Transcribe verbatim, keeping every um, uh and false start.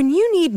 When you need